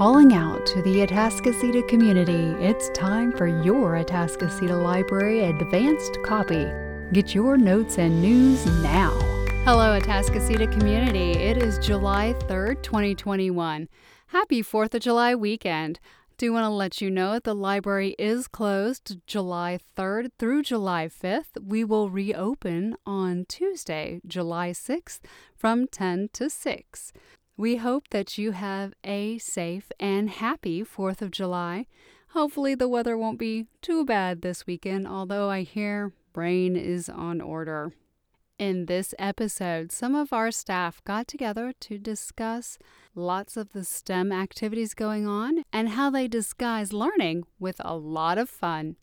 calling out to the Atascocita community. It's time for your Atascocita Library Advanced Copy. Get your notes and news now. Hello, Atascocita community. It is July 3rd, 2021. Happy 4th of July weekend. Do want to let you know that the library is closed July 3rd through July 5th. We will reopen on Tuesday, July 6th from 10 to 6. We hope that you have a safe and happy 4th of July. Hopefully the weather won't be too bad this weekend, although I hear rain is on order. In this episode, some of our staff got together to discuss lots of the STEM activities going on and how they disguise learning with a lot of fun.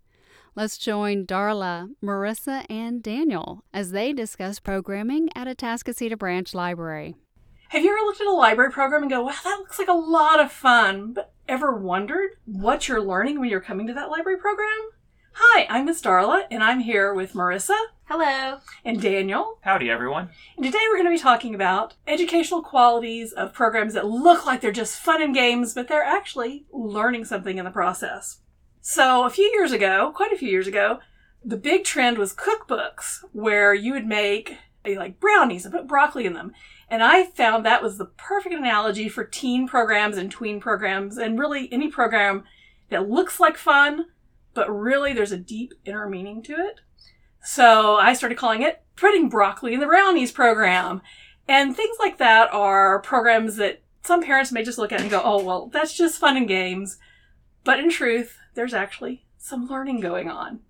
Let's join Darla, Marissa, and Daniel as they discuss programming at Atascocita Branch Library. Have you ever looked at a library program and go, wow, that looks like a lot of fun, but ever wondered what you're learning when you're coming to that library program? Hi, I'm Miss Darla, and I'm here with Marissa. Hello. And Daniel. Howdy, everyone. And today we're going to be talking about educational qualities of programs that look like they're just fun and games, but they're actually learning something in the process. So quite a few years ago, the big trend was cookbooks, where you would make like brownies and put broccoli in them. And I found that was the perfect analogy for teen programs and tween programs, and really any program that looks like fun, but really there's a deep inner meaning to it. So I started calling it Putting Broccoli in the Brownies program. And things like that are programs that some parents may just look at and go, oh, well, that's just fun and games. But in truth, there's actually some learning going on.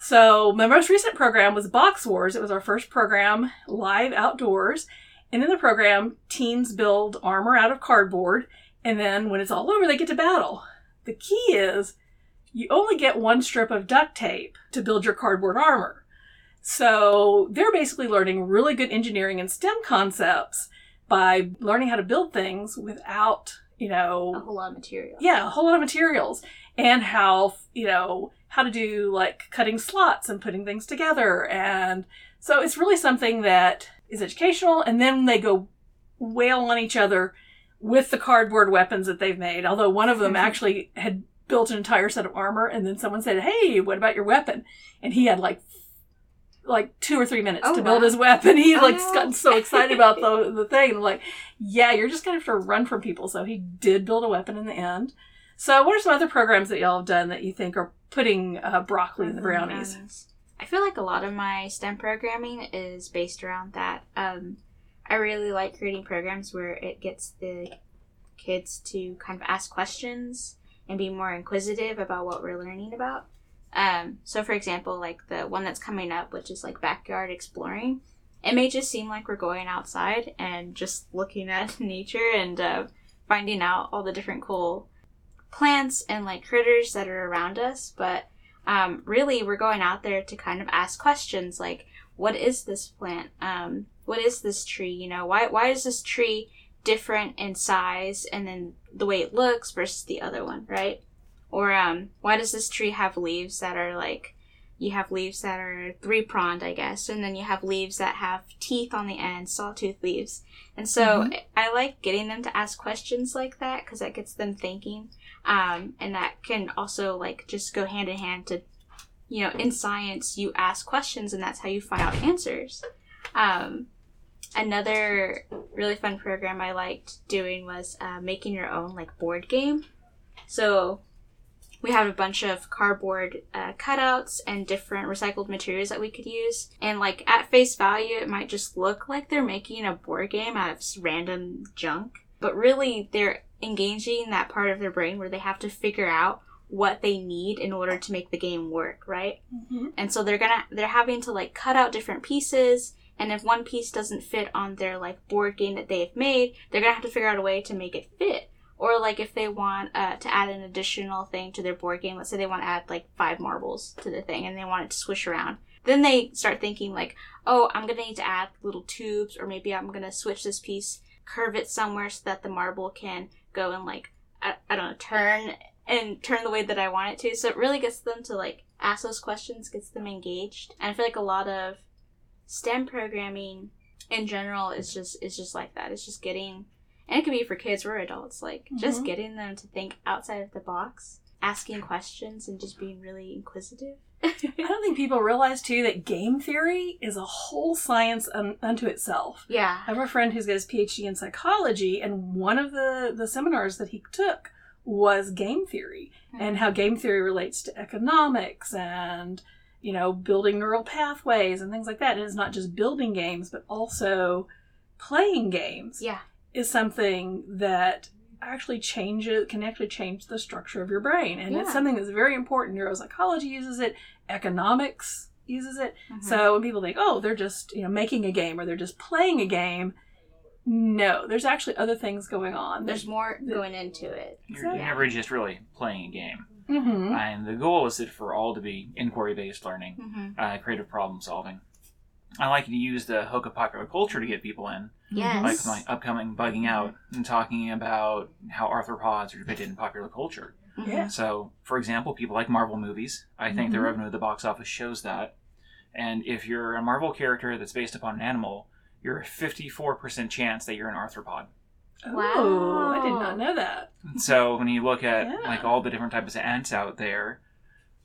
So my most recent program was Box Wars. It was our first program live outdoors. And in the program, teens build armor out of cardboard. And then when it's all over, they get to battle. The key is, you only get one strip of duct tape to build your cardboard armor. So they're basically learning really good engineering and STEM concepts by learning how to build things without, a whole lot of materials. Yeah, a whole lot of materials. And how to do like cutting slots and putting things together. And so it's really something that is educational. And then they go wail on each other with the cardboard weapons that they've made. Although one of them actually had built an entire set of armor, and then someone said, hey, what about your weapon? And he had like 2 or 3 minutes to build his weapon. He gotten so excited about the thing. Like, yeah, you're just going to have to run from people. So he did build a weapon in the end. So what are some other programs that y'all have done that you think are putting broccoli in the brownies? I feel like a lot of my STEM programming is based around that. I really like creating programs where it gets the kids to kind of ask questions and be more inquisitive about what we're learning about. So for example, like the one that's coming up, which is like backyard exploring, it may just seem like we're going outside and just looking at nature and finding out all the different cool plants and like critters that are around us. But really we're going out there to kind of ask questions like, what is this plant? What is this tree? Why is this tree different in size and then the way it looks versus the other one, right? Or why does this tree have leaves that are like, you have leaves that are three-pronged, I guess, and then you have leaves that have teeth on the end, sawtooth leaves. And so I like getting them to ask questions like that because that gets them thinking. And that can also like just go hand in hand to, in science you ask questions and that's how you find out answers. Another really fun program I liked doing was making your own like board game. So we have a bunch of cardboard cutouts and different recycled materials that we could use. And like at face value, it might just look like they're making a board game out of random junk. But really, they're engaging that part of their brain where they have to figure out what they need in order to make the game work, right? Mm-hmm. And so they're having to like cut out different pieces. And if one piece doesn't fit on their, like, board game that they've made, they're going to have to figure out a way to make it fit. Or, like, if they want to add an additional thing to their board game, let's say they want to add, like, 5 marbles to the thing and they want it to swish around. Then they start thinking, like, oh, I'm going to need to add little tubes or maybe I'm going to switch this piece, curve it somewhere so that the marble can go and, like, turn the way that I want it to. So it really gets them to, like, ask those questions, gets them engaged. And I feel like a lot of STEM programming in general is just like that. It's just getting And it can be for kids or adults, like, mm-hmm. just getting them to think outside of the box, asking questions, and just being really inquisitive. I don't think people realize, too, that game theory is a whole science unto itself. Yeah. I have a friend who's got his PhD in psychology, and one of the seminars that he took was game theory, mm-hmm. and how game theory relates to economics and, you know, building neural pathways and things like that. And it's not just building games, but also playing games. Yeah. Is something that actually can actually change the structure of your brain. And it's something that's very important. Neuropsychology uses it. Economics uses it. Mm-hmm. So when people think, oh, they're just, you know, making a game or they're just playing a game. No, there's actually other things going on. There's more going into it. You're never just really playing a game. Mm-hmm. And the goal is that for all to be inquiry-based learning, mm-hmm. Creative problem solving. I like to use the hook of popular culture to get people in. Yes. Like my upcoming Bugging Out and talking about how arthropods are depicted in popular culture. Yeah. So, for example, people like Marvel movies. I think mm-hmm. the revenue of the box office shows that. And if you're a Marvel character that's based upon an animal, you're a 54% chance that you're an arthropod. Wow. Ooh, I did not know that. So when you look at like all the different types of ants out there,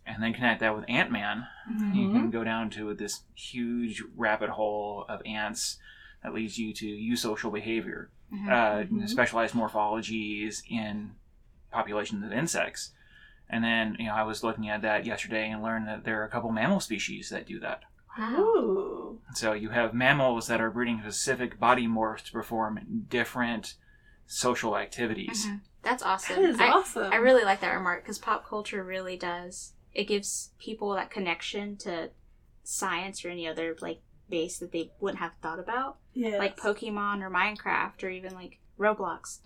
and then connect that with Ant-Man, mm-hmm. you can go down to this huge rabbit hole of ants that leads you to eusocial behavior, mm-hmm. Mm-hmm. specialized morphologies in populations of insects. And then, you know, I was looking at that yesterday and learned that there are a couple mammal species that do that. Wow. So you have mammals that are breeding specific body morphs to perform different social activities. Mm-hmm. That's awesome. That is awesome. I really like that remark because pop culture really does. It gives people that connection to science or any other, like, base that they wouldn't have thought about. Yes. Like Pokemon or Minecraft or even, like, Roblox.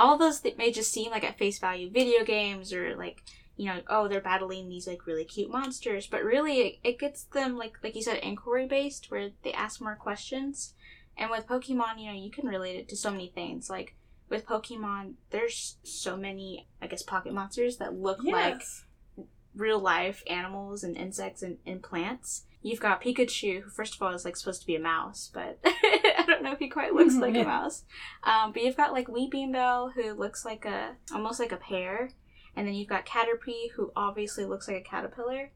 All those that may just seem, like, at face value video games or, like, you know, oh, they're battling these, like, really cute monsters. But really, it gets them, like you said, inquiry-based, where they ask more questions. And with Pokemon, you know, you can relate it to so many things. Like, with Pokemon, there's so many, I guess, pocket monsters that look like real-life animals and insects and plants. You've got Pikachu, who, first of all, is, like, supposed to be a mouse, but I don't know if he quite looks like a mouse. But you've got, like, Weeping Bell, who looks like almost like a pear. And then you've got Caterpie, who obviously looks like a caterpillar.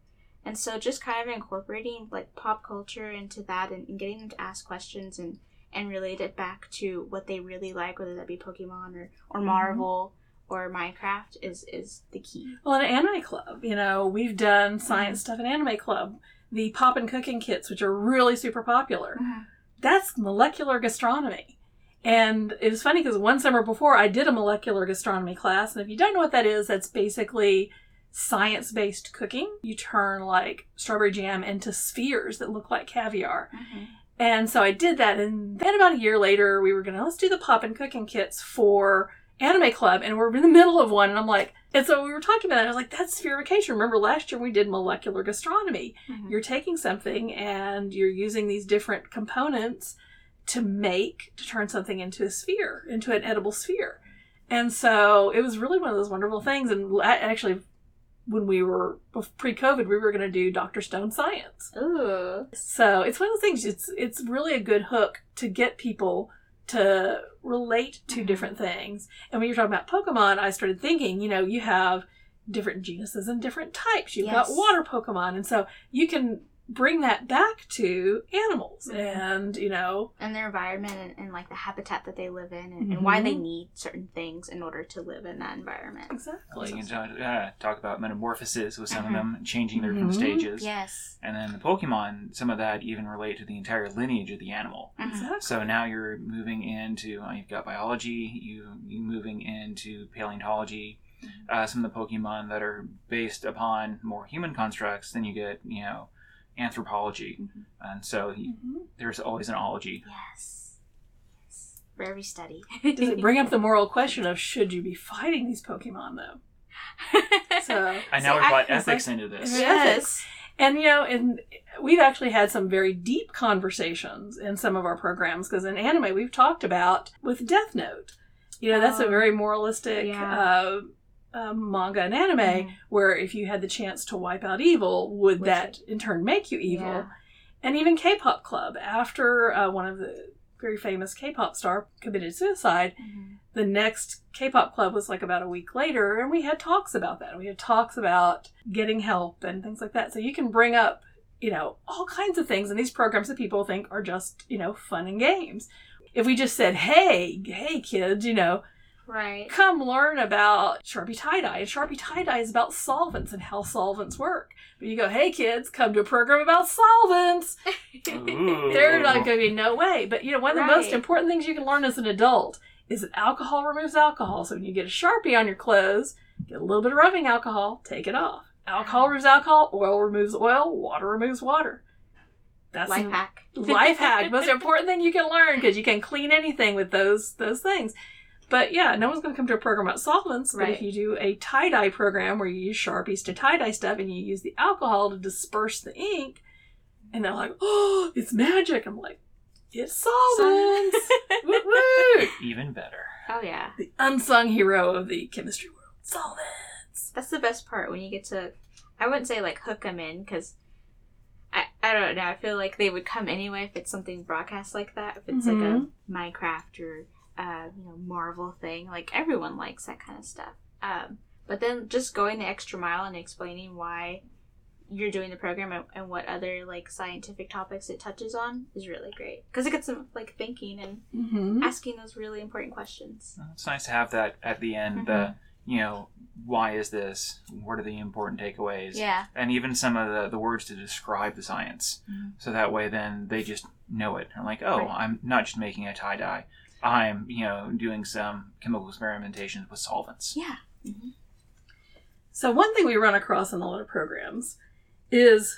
And so just kind of incorporating, like, pop culture into that and getting them to ask questions and relate it back to what they really like, whether that be Pokemon or Marvel or Minecraft is the key. Well, in Anime Club, you know, we've done science stuff in Anime Club. The Pop and Cooking Kits, which are really super popular. Mm-hmm. That's molecular gastronomy. And it was funny because one summer before, I did a molecular gastronomy class. And if you don't know what that is, that's basically science-based cooking. You turn, like, strawberry jam into spheres that look like caviar. Mm-hmm. And so I did that. And then about a year later, we were going to, let's do the Pop and Cooking Kits for Anime Club. And we're in the middle of one. And I'm like, and so we were talking about it. I was like, that's spherification. Remember last year we did molecular gastronomy. Mm-hmm. You're taking something and you're using these different components to turn something into a sphere, into an edible sphere. And so it was really one of those wonderful things. And actually, when we were pre-COVID, we were going to do Dr. Stone science. Ooh. So it's one of those things, it's really a good hook to get people to relate to different things. And when you're talking about Pokemon, I started thinking, you know, you have different genuses and different types. You've got water Pokemon. And so you can bring that back to animals and, you know, and their environment and like the habitat that they live in and why they need certain things in order to live in that environment. Exactly. You can talk about metamorphosis with some of them, changing their different stages. Yes. And then the Pokemon, some of that even relate to the entire lineage of the animal. Exactly. So now you're moving into, you've got biology, you're moving into paleontology. Some of the Pokemon that are based upon more human constructs, then you get, you know, anthropology, and so there's always an ology. Yes. For every study. Does it bring up the moral question of should you be fighting these Pokemon though? So I know we've brought ethics into this. Yes, and you know, and we've actually had some very deep conversations in some of our programs because in anime we've talked about with Death Note. You know, that's a very moralistic. Manga and anime, where if you had the chance to wipe out evil, would that in turn make you evil? Yeah. And even K-pop Club, after one of the very famous K-pop star committed suicide, mm-hmm. the next K-pop club was like about a week later, and we had talks about that. We had talks about getting help and things like that. So you can bring up, you know, all kinds of things in these programs that people think are just, you know, fun and games. If we just said, hey kids, you know, right, come learn about Sharpie tie-dye. And Sharpie tie-dye is about solvents and how solvents work. But you go, hey kids, come to a program about solvents. There's not going to be no way. But, you know, one of the most important things you can learn as an adult is that alcohol removes alcohol. So when you get a Sharpie on your clothes, get a little bit of rubbing alcohol, take it off. Alcohol removes alcohol, oil removes oil, water removes water. That's life hack. Life hack. Most important thing you can learn, because you can clean anything with those things. But yeah, no one's going to come to a program about solvents, right. But if you do a tie-dye program where you use Sharpies to tie-dye stuff and you use the alcohol to disperse the ink, and they're like, oh, it's magic. I'm like, it's solvents. Woo-woo. Even better. Oh, yeah. The unsung hero of the chemistry world. Solvents. That's the best part, when you get to, I wouldn't say like hook them in, because I don't know, I feel like they would come anyway if it's something broadcast like that. If it's mm-hmm. like a Minecraft or... you know, Marvel thing. Like, everyone likes that kind of stuff. But then just going the extra mile and explaining why you're doing the program and what other, like, scientific topics it touches on is really great. Because it gets them, like, thinking and mm-hmm. asking those really important questions. It's nice to have that at the end, mm-hmm. the, you know, why is this? What are the important takeaways? Yeah. And even some of the words to describe the science. Mm-hmm. So that way then they just know it. I'm like, oh, right. I'm not just making a tie-dye. I'm, you know, doing some chemical experimentations with solvents. Yeah. Mm-hmm. So one thing we run across in a lot of programs is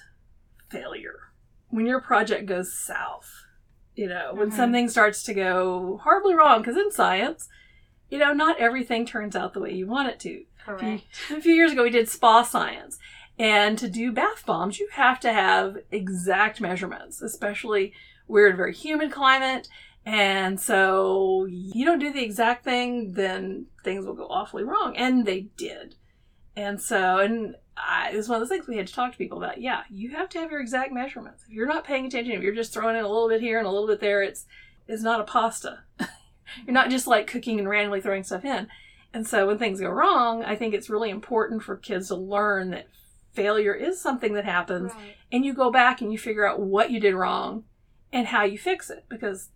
failure. When your project goes south, you know, mm-hmm. when something starts to go horribly wrong, because in science, you know, not everything turns out the way you want it to. Correct. A few years ago, we did spa science. And to do bath bombs, you have to have exact measurements, especially we're in a very humid climate. And so you don't do the exact thing, then things will go awfully wrong. And they did. And so, it was one of those things we had to talk to people about. Yeah, you have to have your exact measurements. If you're not paying attention, if you're just throwing in a little bit here and a little bit there, it's not a pasta. You're not just like cooking and randomly throwing stuff in. And so when things go wrong, I think it's really important for kids to learn that failure is something that happens. Right. And you go back and you figure out what you did wrong and how you fix it, because...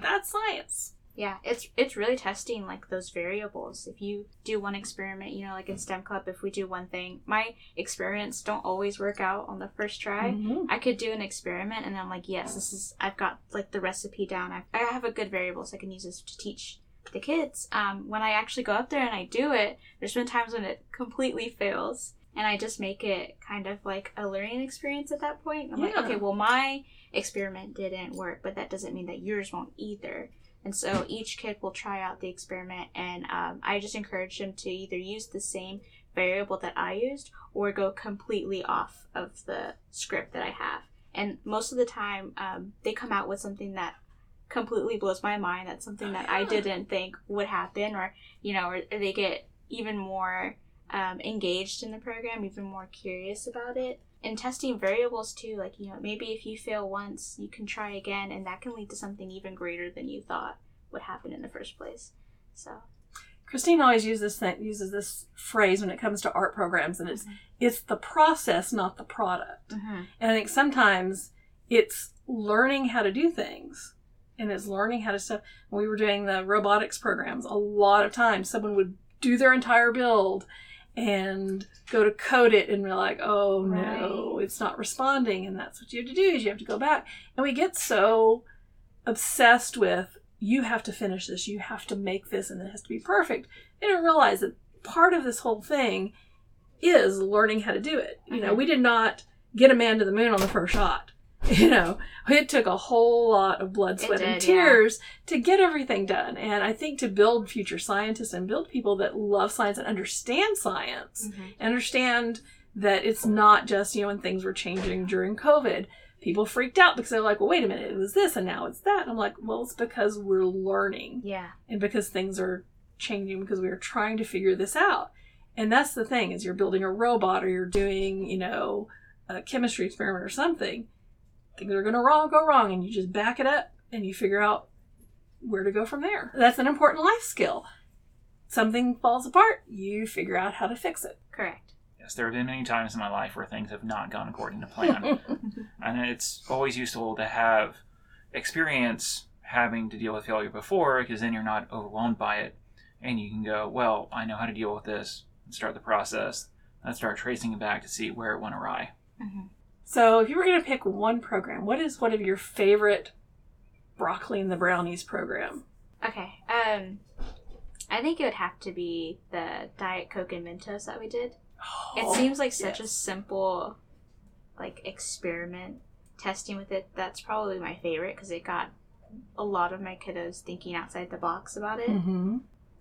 that's science. Yeah, it's really testing, like, those variables. If you do one experiment, you know, like in STEM Club, if we do one thing, my experiments don't always work out on the first try. Mm-hmm. I could do an experiment, and I'm like, yes, this is, I've got, like, the recipe down. I have a good variable, so I can use this to teach the kids. When I actually go up there and I do it, there's been times when it completely fails, and I just make it kind of like a learning experience at that point. I'm like, okay, well, my experiment didn't work, but that doesn't mean that yours won't either. And so each kid will try out the experiment, and I just encourage them to either use the same variable that I used or go completely off of the script that I have. And most of the time, they come out with something that completely blows my mind. That's something that I didn't think would happen, or, you know, or they get even more engaged in the program, even more curious about it. And testing variables too, like, you know, maybe if you fail once, you can try again, and that can lead to something even greater than you thought would happen in the first place. So Christine always uses this phrase when it comes to art programs, and it's mm-hmm. it's the process, not the product. Mm-hmm. And I think sometimes it's learning how to do things, and it's learning how to stuff. When we were doing the robotics programs, a lot of times someone would do their entire build and go to code it and be like, oh, no, it's not responding. And that's what you have to do, is you have to go back. And we get so obsessed with, you have to finish this, you have to make this, and it has to be perfect. They don't realize that part of this whole thing is learning how to do it. You know, we did not get a man to the moon on the first shot. You know, it took a whole lot of blood, sweat, and tears to get everything done. And I think to build future scientists and build people that love science and understand science, mm-hmm. understand that it's not just, you know, when things were changing during COVID, people freaked out because they're like, well, wait a minute, it was this and now it's that. And I'm like, well, it's because we're learning. Yeah. And because things are changing, because we are trying to figure this out. And that's the thing, is you're building a robot or you're doing, you know, a chemistry experiment or something. Things are going to go wrong, and you just back it up and you figure out where to go from there. That's an important life skill. Something falls apart, you figure out how to fix it. Correct. Yes, there have been many times in my life where things have not gone according to plan. And it's always useful to have experience having to deal with failure before, because then you're not overwhelmed by it. And you can go, well, I know how to deal with this. Let's start the process. Let's start tracing it back to see where it went awry. Mm-hmm. So if you were going to pick one program, what is one of your favorite Broccoli and the Brownies program? Okay, I think it would have to be the Diet Coke and Mentos that we did. Oh, it seems like such a simple, experiment. Testing with it, that's probably my favorite because it got a lot of my kiddos thinking outside the box about it. Mm-hmm.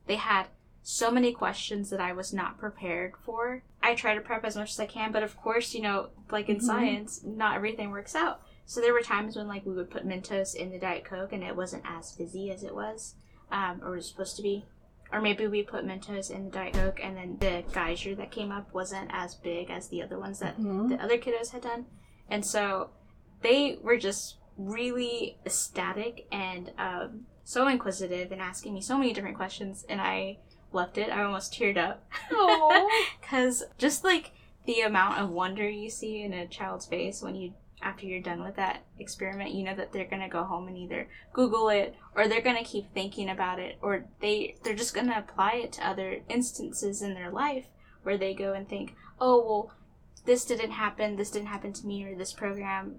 They had so many questions that I was not prepared for. I try to prep as much as I can, but of course, in mm-hmm. science, not everything works out. So there were times when, we would put Mentos in the Diet Coke and it wasn't as fizzy as it was, or was supposed to be. Or maybe we put Mentos in the Diet Coke and then the geyser that came up wasn't as big as the other ones that mm-hmm. the other kiddos had done. And so they were just really ecstatic and so inquisitive and asking me so many different questions. And I loved it. I almost teared up. Because just the amount of wonder you see in a child's face when you after you're done with that experiment, you know that they're going to go home and either Google it or they're going to keep thinking about it or they're just going to apply it to other instances in their life where they go and think, oh, well, this didn't happen to me, or this program,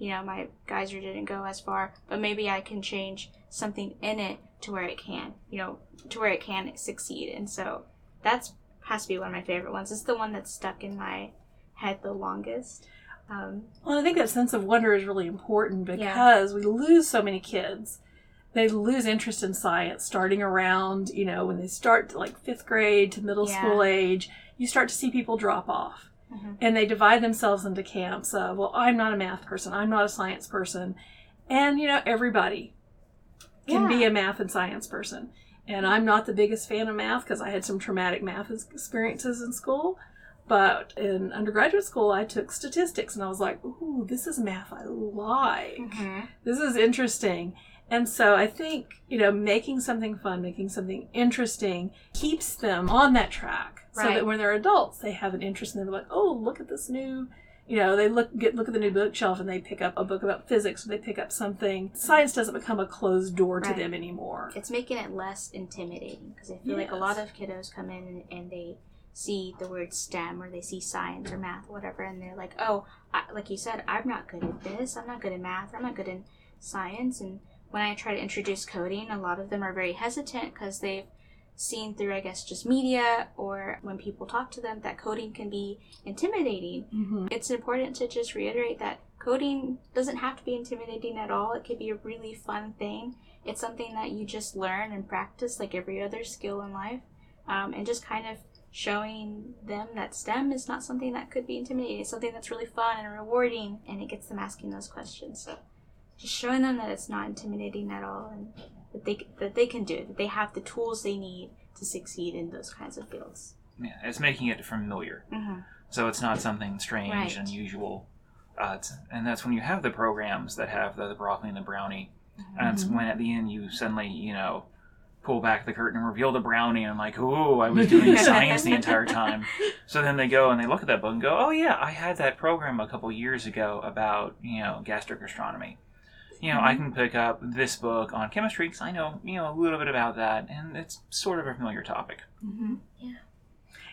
my geyser didn't go as far, but maybe I can change something in it to where it can succeed. And so that has to be one of my favorite ones. It's the one that's stuck in my head the longest. I think that sense of wonder is really important because we lose so many kids. They lose interest in science starting around, when they start to 5th grade to middle school age, you start to see people drop off. Mm-hmm. And they divide themselves into camps of, well, I'm not a math person. I'm not a science person. And, everybody can be a math and science person. And I'm not the biggest fan of math because I had some traumatic math experiences in school. But in undergraduate school, I took statistics, and I was like, ooh, this is math I like. Mm-hmm. This is interesting. And so I think, making something fun, making something interesting keeps them on that track. Right. So that when they're adults, they have an interest, and they're like, oh, look at this new, they look at the new bookshelf, and they pick up a book about physics, or they pick up something. Science doesn't become a closed door to them anymore. It's making it less intimidating, because I feel like a lot of kiddos come in, and they see the word STEM, or they see science or math or whatever, and they're like, oh, like you said, I'm not good at this, I'm not good at math, I'm not good in science. And when I try to introduce coding, a lot of them are very hesitant because they've seen through, I guess, just media or when people talk to them that coding can be intimidating. Mm-hmm. It's important to just reiterate that coding doesn't have to be intimidating at all. It could be a really fun thing. It's something that you just learn and practice like every other skill in life, and just kind of showing them that STEM is not something that could be intimidating. It's something that's really fun and rewarding, and it gets them asking those questions. So just showing them that it's not intimidating at all, and that they can do it, that they have the tools they need to succeed in those kinds of fields. Yeah, it's making it familiar. Mm-hmm. So it's not something strange, unusual. And that's when you have the programs that have the broccoli and the brownie. Mm-hmm. And it's when at the end you suddenly, pull back the curtain and reveal the brownie, and I'm like, ooh, I was doing science the entire time. So then they go and they look at that book and go, oh yeah, I had that program a couple years ago about, gastric astronomy. Mm-hmm. I can pick up this book on chemistry because I know, a little bit about that, and it's sort of a familiar topic. Mm-hmm. Yeah.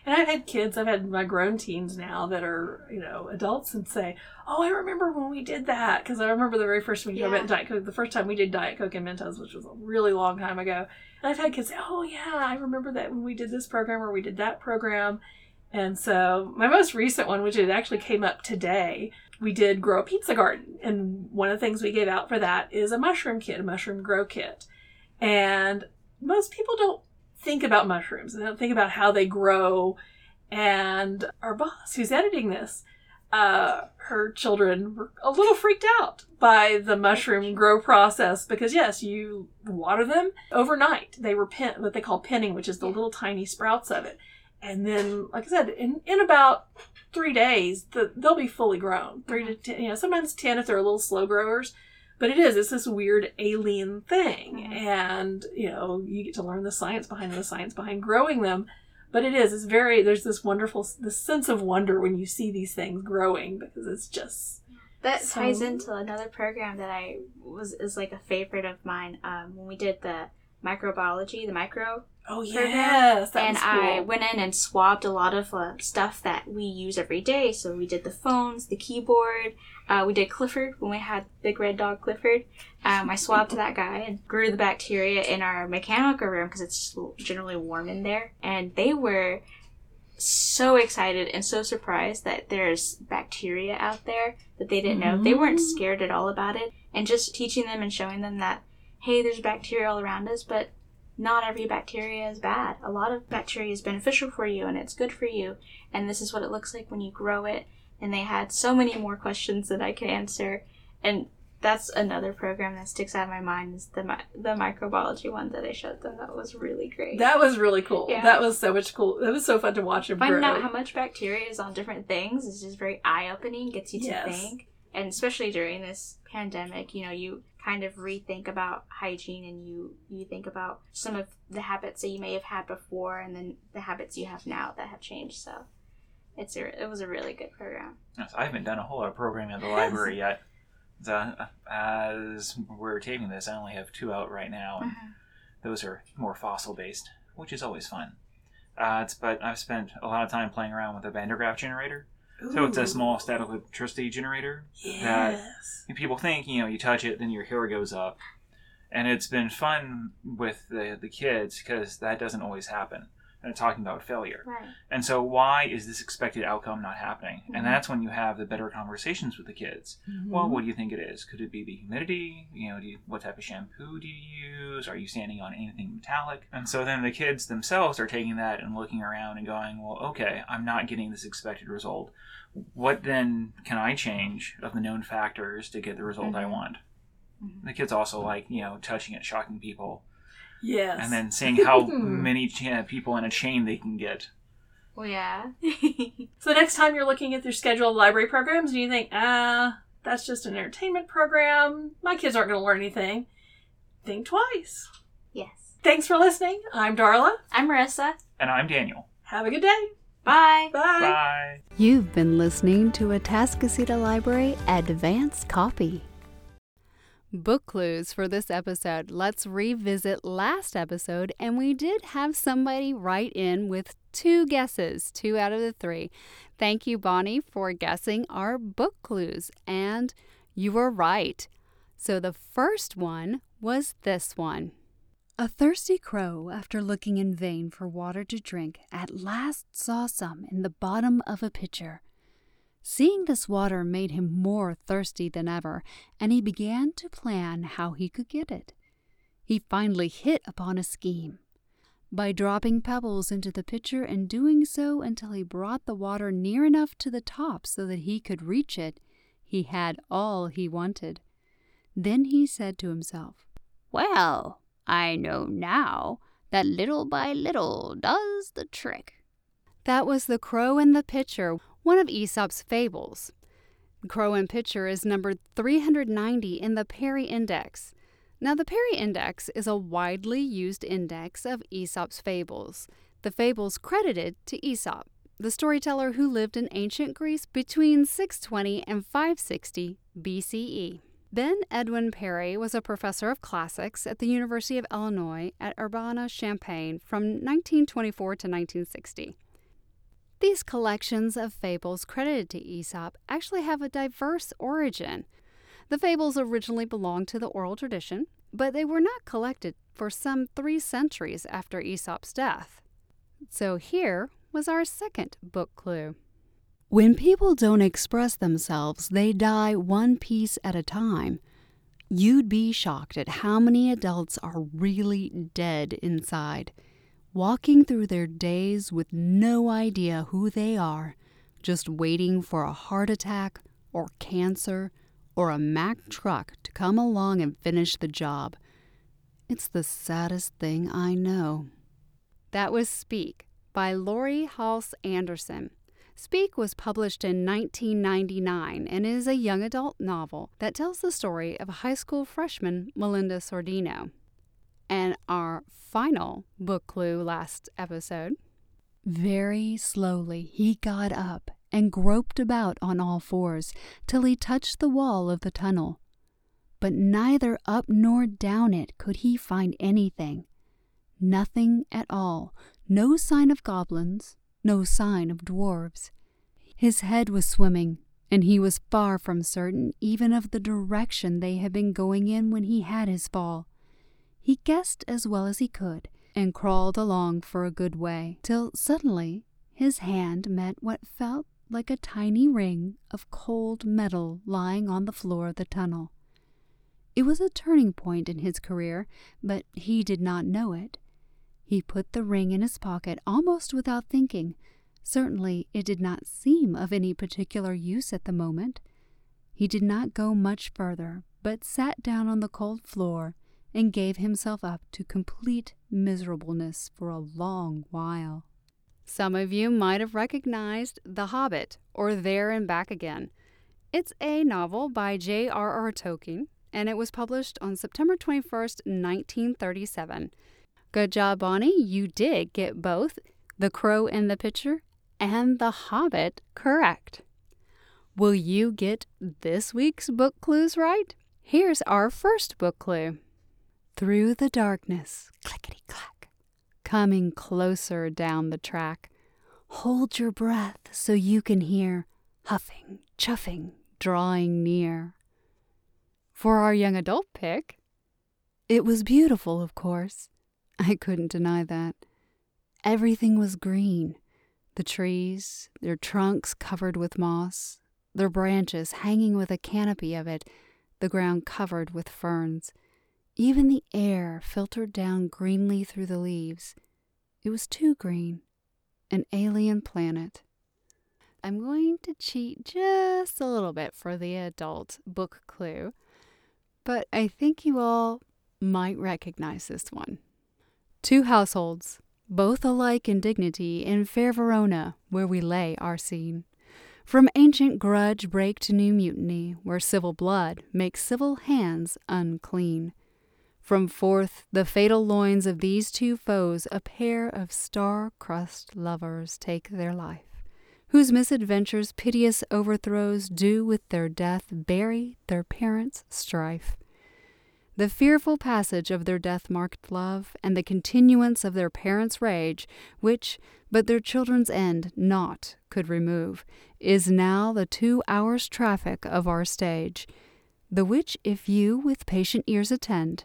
And I've had my grown teens now that are, adults and say, oh, I remember when we did that. Because I remember the very first time we talked about Diet Coke, the first time we did Diet Coke and Mentos, which was a really long time ago. And I've had kids say, oh, yeah, I remember that when we did this program or we did that program. And so my most recent one, which it actually came up today, we did grow a pizza garden. And one of the things we gave out for that is a mushroom grow kit. And most people don't think about mushrooms and think about how they grow. And our boss, who's editing this, her children were a little freaked out by the mushroom grow process because, yes, you water them overnight. They were what they call pinning, which is the little tiny sprouts of it. And then, like I said, in about 3 days, they'll be fully grown. Sometimes 10 if they're little slow growers. But it is, it's this weird alien thing. Mm-hmm. And, you know, you get to learn the science behind growing them. But it is, it's very, there's this wonderful, this sense of wonder when you see these things growing, because it's just... That ties into another program that I is like a favorite of mine. When we did the microbiology, the micro program, that and was cool. I went in and swabbed a lot of stuff that we use every day. So we did the phones, the keyboard. We did Clifford when we had Big Red Dog Clifford. I swabbed that guy and grew the bacteria in our mechanical room because it's generally warm in there. And they were so excited and so surprised that there's bacteria out there that they didn't know. They weren't scared at all about it. And just teaching them and showing them that, hey, there's bacteria all around us, but not every bacteria is bad. A lot of bacteria is beneficial for you and it's good for you. And this is what it looks like when you grow it. And they had so many more questions that I could answer. And that's another program that sticks out in my mind is the microbiology one that I showed them. That was really great. That was really cool. Yeah. That was so much cool. That was so fun to watch and finding out how much bacteria is on different things is just very eye-opening, gets you to think. And especially during this pandemic, you know, you kind of rethink about hygiene and you think about some of the habits that you may have had before and then the habits you have now that have changed, so it was a really good program. Yes, I haven't done a whole lot of programming at the library yet. As we're taping this, I only have 2 out right now, and those are more fossil-based, which is always fun. But I've spent a lot of time playing around with the Vandergraaff generator. Ooh. So it's a small static electricity generator that people think, you know, you touch it, then your hair goes up. And it's been fun with the kids because that doesn't always happen. And it's talking about failure. Right. And so why is this expected outcome not happening? Mm-hmm. And that's when you have the better conversations with the kids. Mm-hmm. Well, what do you think it is? Could it be the humidity? You know, what type of shampoo do you use? Are you standing on anything metallic? And so then the kids themselves are taking that and looking around and going, well, okay, I'm not getting this expected result. What then can I change of the known factors to get the result I want? Mm-hmm. The kids also like, you know, touching it, shocking people. Yes. And then seeing how many people in a chain they can get. Well, yeah. So the next time you're looking at your scheduled library programs, and you think, that's just an entertainment program. My kids aren't going to learn anything. Think twice. Yes. Thanks for listening. I'm Darla. I'm Marissa. And I'm Daniel. Have a good day. Bye. Bye. Bye. You've been listening to Atascocita Library Advance Copy. Book clues for this episode. Let's revisit last episode, and we did have somebody write in with 2 guesses, 2 out of the 3. Thank you, Bonnie, for guessing our book clues, and you were right. So the first one was this one. A thirsty crow, after looking in vain for water to drink, at last saw some in the bottom of a pitcher. Seeing this water made him more thirsty than ever, and he began to plan how he could get it. He finally hit upon a scheme. By dropping pebbles into the pitcher and doing so until he brought the water near enough to the top so that he could reach it, he had all he wanted. Then he said to himself, "Well, I know now that little by little does the trick." That was The Crow and the Pitcher, one of Aesop's fables. Crow and Pitcher is numbered 390 in the Perry Index. Now, the Perry Index is a widely used index of Aesop's fables, the fables credited to Aesop, the storyteller who lived in ancient Greece between 620 and 560 BCE. Ben Edwin Perry was a professor of classics at the University of Illinois at Urbana-Champaign from 1924 to 1960. These collections of fables credited to Aesop actually have a diverse origin. The fables originally belonged to the oral tradition, but they were not collected for some 3 centuries after Aesop's death. So here was our second book clue. When people don't express themselves, they die one piece at a time. You'd be shocked at how many adults are really dead inside, walking through their days with no idea who they are, just waiting for a heart attack or cancer or a Mack truck to come along and finish the job. It's the saddest thing I know. That was Speak by Laurie Halse Anderson. Speak was published in 1999 and is a young adult novel that tells the story of high school freshman Melinda Sordino. And our final book clue last episode. Very slowly he got up and groped about on all fours till he touched the wall of the tunnel. But neither up nor down it could he find anything. Nothing at all. No sign of goblins, no sign of dwarves. His head was swimming, and he was far from certain even of the direction they had been going in when he had his fall. He guessed as well as he could, and crawled along for a good way, till suddenly his hand met what felt like a tiny ring of cold metal lying on the floor of the tunnel. It was a turning point in his career, but he did not know it. He put the ring in his pocket almost without thinking. Certainly it did not seem of any particular use at the moment. He did not go much further, but sat down on the cold floor and gave himself up to complete miserableness for a long while. Some of you might have recognized The Hobbit, or There and Back Again. It's a novel by J.R.R. Tolkien, and it was published on September 21st, 1937. Good job, Bonnie. You did get both The Crow in the Pitcher and The Hobbit correct. Will you get this week's book clues right? Here's our first book clue. Through the darkness, clickety-clack, coming closer down the track. Hold your breath so you can hear huffing, chuffing, drawing near. For our young adult pick, it was beautiful, of course. I couldn't deny that. Everything was green. The trees, their trunks covered with moss, their branches hanging with a canopy of it, the ground covered with ferns. Even the air filtered down greenly through the leaves. It was too green. An alien planet. I'm going to cheat just a little bit for the adult book clue, but I think you all might recognize this one. Two households, both alike in dignity, in fair Verona, where we lay our scene. From ancient grudge break to new mutiny, where civil blood makes civil hands unclean. From forth the fatal loins of these two foes, a pair of star-crossed lovers take their life, whose misadventures piteous overthrows do with their death bury their parents' strife. The fearful passage of their death-marked love, and the continuance of their parents' rage, which, but their children's end, naught could remove, is now the 2 hours' traffic of our stage, the which, if you with patient ears attend,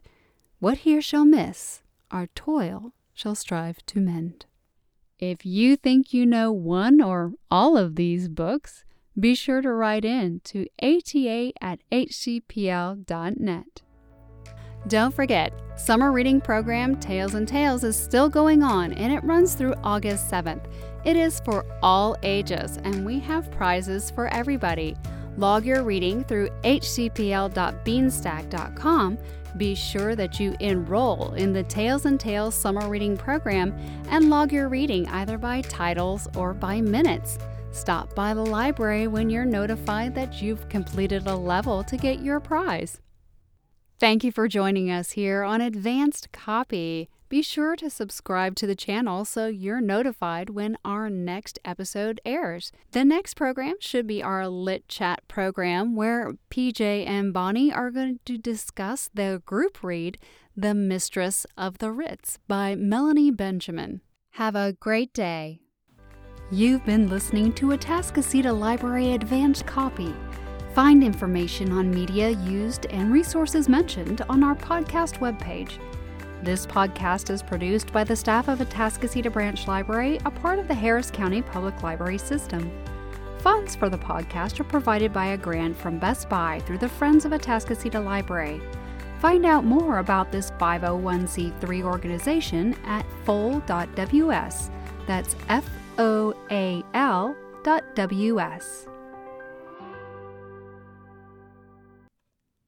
what here shall miss, our toil shall strive to mend. If you think you know one or all of these books, be sure to write in to ata@hcpl.net. Don't forget, summer reading program Tales and Tales is still going on, and it runs through August 7th. It is for all ages, and we have prizes for everybody. Log your reading through hcpl.beanstack.com. Be sure that you enroll in the Tales and Tales summer reading program and log your reading either by titles or by minutes. Stop by the library when you're notified that you've completed a level to get your prize. Thank you for joining us here on Advanced Copy. Be sure to subscribe to the channel so you're notified when our next episode airs. The next program should be our Lit Chat program, where PJ and Bonnie are going to discuss the group read, The Mistress of the Ritz by Melanie Benjamin. Have a great day. You've been listening to Atascocita Library Advanced Copy. Find information on media used and resources mentioned on our podcast webpage. This podcast is produced by the staff of Atascocita Branch Library, a part of the Harris County Public Library System. Funds for the podcast are provided by a grant from Best Buy through the Friends of Atascocita Library. Find out more about this 501c3 organization at foal.ws. That's foal.ws.